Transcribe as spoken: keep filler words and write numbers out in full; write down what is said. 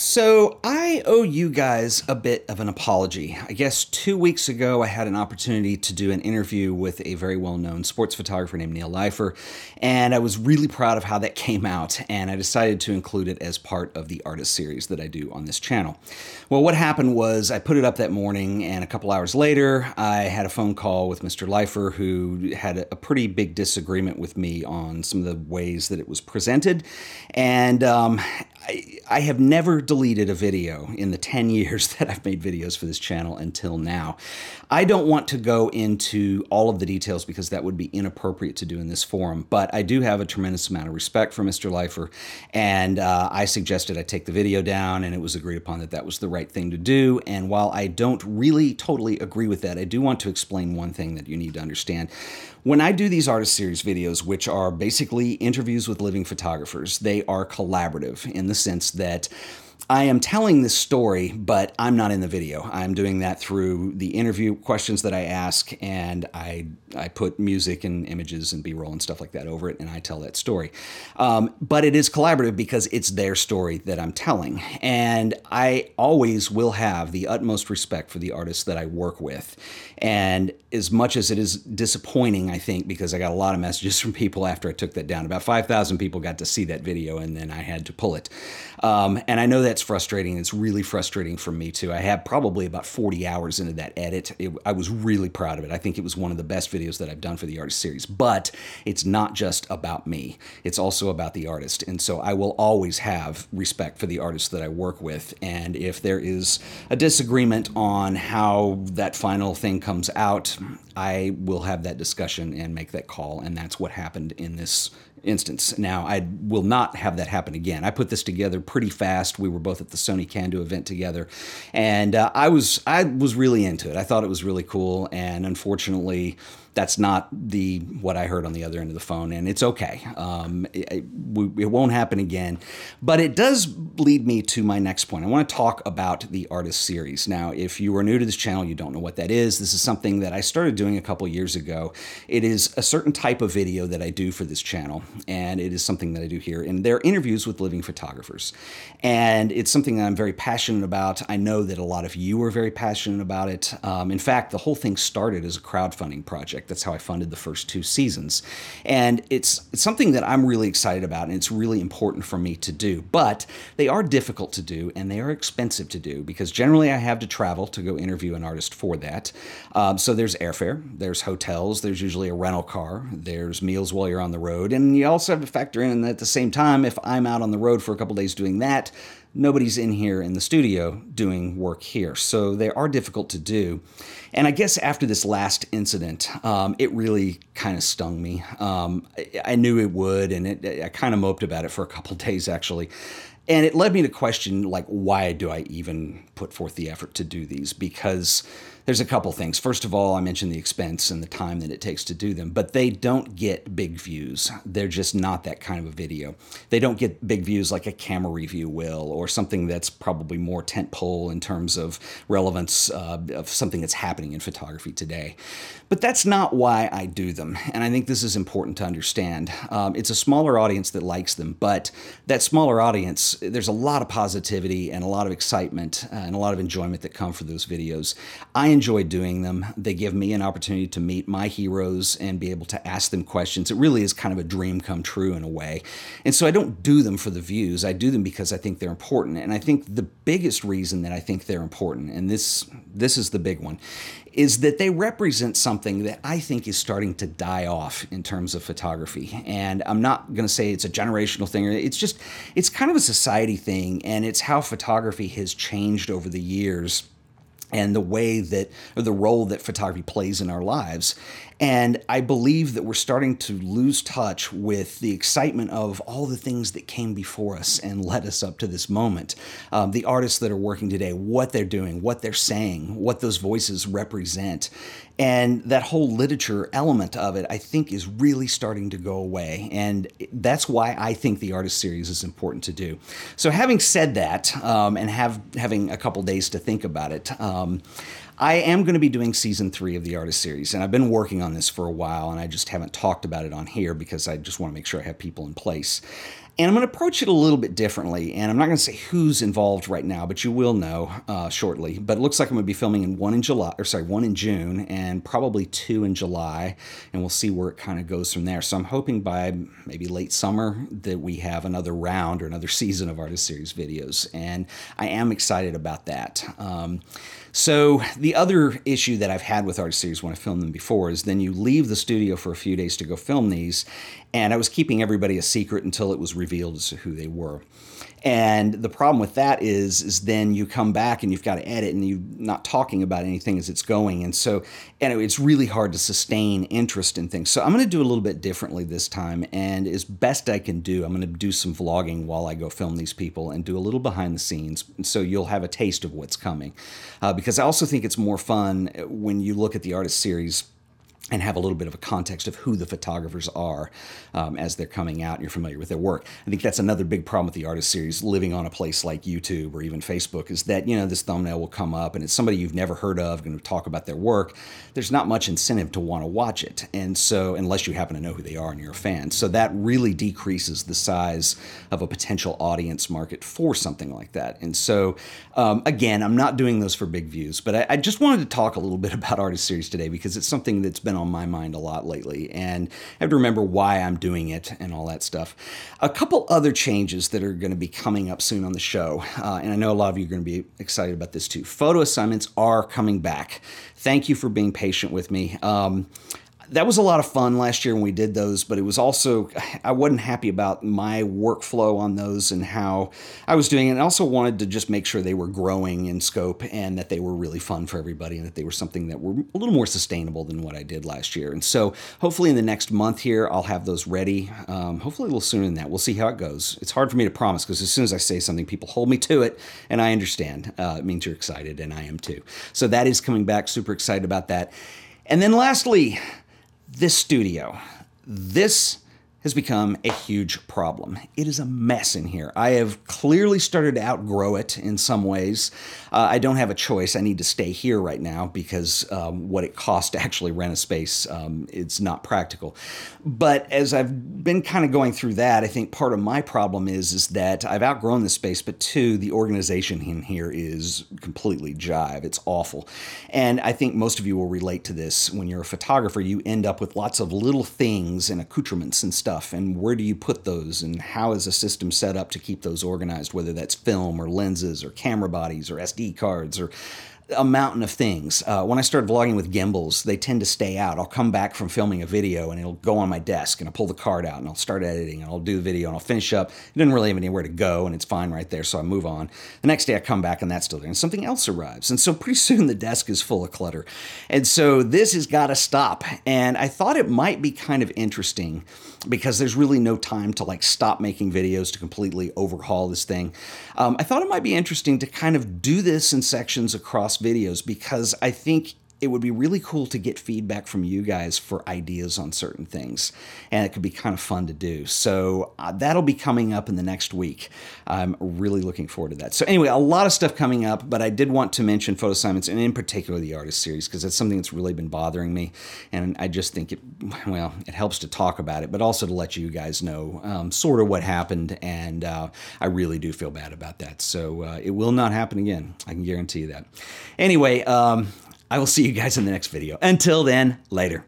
So I owe you guys a bit of an apology. I guess two weeks ago, I had an opportunity to do an interview with a very well-known sports photographer named Neil Leifer, and I was really proud of how that came out, and I decided to include it as part of the artist series that I do on this channel. Well, what happened was I put it up that morning, and a couple hours later, I had a phone call with Mister Leifer, who had a pretty big disagreement with me on some of the ways that it was presented, and um, I, I have never deleted a video in the ten years that I've made videos for this channel until now. I don't want to go into all of the details because that would be inappropriate to do in this forum, but I do have a tremendous amount of respect for Mister Leifer, and uh, I suggested I take the video down, and it was agreed upon that that was the right thing to do. And while I don't really totally agree with that, I do want to explain one thing that you need to understand. When I do these artist series videos, which are basically interviews with living photographers, they are collaborative in the sense that I am telling this story, but I'm not in the video. I'm doing that through the interview questions that I ask, and I I put music and images and B-roll and stuff like that over it, and I tell that story. Um, but it is collaborative because it's their story that I'm telling. And I always will have the utmost respect for the artists that I work with. And as much as it is disappointing, I think, because I got a lot of messages from people after I took that down. About five thousand people got to see that video, and then I had to pull it. Um, and I know that that's frustrating. It's really frustrating for me too. I had probably about forty hours into that edit. It, I was really proud of it. I think it was one of the best videos that I've done for the artist series, but it's not just about me. It's also about the artist. And so I will always have respect for the artists that I work with. And if there is a disagreement on how that final thing comes out, I will have that discussion and make that call. And that's what happened in this instance. Now, I will not have that happen again. I put this together pretty fast. We were both at the Sony Can-Do event together, and uh, I was I was really into it. I thought it was really cool, and unfortunately, that's not the what I heard on the other end of the phone, and it's okay. Um, it, it won't happen again, but it does lead me to my next point. I want to talk about the artist series. Now, if you are new to this channel, you don't know what that is. This is something that I started doing a couple years ago. It is a certain type of video that I do for this channel, and it is something that I do here, and they're interviews with living photographers, and it's something that I'm very passionate about. I know that a lot of you are very passionate about it. Um, in fact, the whole thing started as a crowdfunding project. That's how I funded the first two seasons. And it's, it's something that I'm really excited about, and it's really important for me to do. But they are difficult to do, and they are expensive to do, because generally I have to travel to go interview an artist for that. Um, so there's airfare, there's hotels, there's usually a rental car, there's meals while you're on the road. And you also have to factor in that at the same time, if I'm out on the road for a couple days doing that, nobody's in here in the studio doing work here. So they are difficult to do. And I guess after this last incident, um, it really kind of stung me. Um, I, I knew it would, and it, I kind of moped about it for a couple days, actually. And it led me to question, like, why do I even put forth the effort to do these? Because there's a couple things. First of all, I mentioned the expense and the time that it takes to do them, but they don't get big views. They're just not that kind of a video. They don't get big views like a camera review will, or something that's probably more tentpole in terms of relevance uh, of something that's happening in photography today. But that's not why I do them, and I think this is important to understand. Um, it's a smaller audience that likes them, but that smaller audience, there's a lot of positivity and a lot of excitement and a lot of enjoyment that come from those videos. I enjoy doing them. They give me an opportunity to meet my heroes and be able to ask them questions. It really is kind of a dream come true in a way. And so I don't do them for the views. I do them because I think they're important. And I think the biggest reason that I think they're important, and this, this is the big one, is that they represent something that I think is starting to die off in terms of photography. And I'm not going to say it's a generational thing. It's just, it's kind of a society thing, and it's how photography has changed over the years, and the way that, or the role that photography plays in our lives. And I believe that we're starting to lose touch with the excitement of all the things that came before us and led us up to this moment. Um, the artists that are working today, what they're doing, what they're saying, what those voices represent. And that whole literature element of it, I think, is really starting to go away. And that's why I think the artist series is important to do. So having said that, um, and have having a couple days to think about it, um, I am going to be doing season three of the artist series, and I've been working on this for a while, and I just haven't talked about it on here because I just want to make sure I have people in place. And I'm going to approach it a little bit differently, and I'm not going to say who's involved right now, but you will know uh, shortly. But it looks like I'm going to be filming in one in July, or sorry, one in June, and probably two in July, and we'll see where it kind of goes from there. So I'm hoping by maybe late summer that we have another round or another season of Artist Series videos, and I am excited about that. Um, so the other issue that I've had with Artist Series when I filmed them before is then you leave the studio for a few days to go film these, and I was keeping everybody a secret until it was revealed as to who they were. And the problem with that is, is then you come back and you've got to edit and you're not talking about anything as it's going. And so anyway, it's really hard to sustain interest in things. So I'm going to do a little bit differently this time. And as best I can do, I'm going to do some vlogging while I go film these people and do a little behind the scenes. So you'll have a taste of what's coming. Uh, because I also think it's more fun when you look at the Artist Series and have a little bit of a context of who the photographers are um, as they're coming out and you're familiar with their work. I think that's another big problem with the Artist Series living on a place like YouTube or even Facebook is that, you know, this thumbnail will come up and it's somebody you've never heard of going to talk about their work. There's not much incentive to want to watch it. And so, unless you happen to know who they are and you're a fan. So that really decreases the size of a potential audience market for something like that. And so, um, again, I'm not doing those for big views, but I, I just wanted to talk a little bit about Artist Series today because it's something that's been on my mind a lot lately, and I have to remember why I'm doing it and all that stuff. A couple other changes that are going to be coming up soon on the show, uh, and I know a lot of you are going to be excited about this too. Photo assignments are coming back. Thank you for being patient with me. Um, That was a lot of fun last year when we did those, but it was also, I wasn't happy about my workflow on those and how I was doing it. And I also wanted to just make sure they were growing in scope and that they were really fun for everybody and that they were something that were a little more sustainable than what I did last year. And so hopefully in the next month here, I'll have those ready. Um, hopefully a little sooner than that. We'll see how it goes. It's hard for me to promise because as soon as I say something, people hold me to it, and I understand. Uh, it means you're excited, and I am too. So that is coming back. Super excited about that. And then lastly, this studio. This has become a huge problem. It is a mess in here. I have clearly started to outgrow it in some ways. Uh, I don't have a choice. I need to stay here right now because um, what it costs to actually rent a space, um, it's not practical. But as I've been kind of going through that, I think part of my problem is, is that I've outgrown this space, but two, the organization in here is completely jive. It's awful. And I think most of you will relate to this. When you're a photographer, you end up with lots of little things and accoutrements and stuff. Stuff, and where do you put those, and how is a system set up to keep those organized, whether that's film or lenses or camera bodies or S D cards or a mountain of things. Uh, when I start vlogging with gimbals, they tend to stay out. I'll come back from filming a video and it'll go on my desk, and I'll pull the card out and I'll start editing and I'll do the video and I'll finish up. It doesn't really have anywhere to go, and it's fine right there, so I move on. The next day I come back and that's still there, and something else arrives. And so pretty soon the desk is full of clutter. And so this has got to stop. And I thought it might be kind of interesting because there's really no time to like stop making videos to completely overhaul this thing. Um, I thought it might be interesting to kind of do this in sections across videos because I think it would be really cool to get feedback from you guys for ideas on certain things, and it could be kind of fun to do. So uh, that'll be coming up in the next week. I'm really looking forward to that. So anyway, a lot of stuff coming up, but I did want to mention photo assignments, and in particular the Artist Series, because that's something that's really been bothering me, and I just think it, well, it helps to talk about it, but also to let you guys know um, sort of what happened, and uh, I really do feel bad about that. So uh, it will not happen again. I can guarantee you that. Anyway, um, I will see you guys in the next video. Until then, later.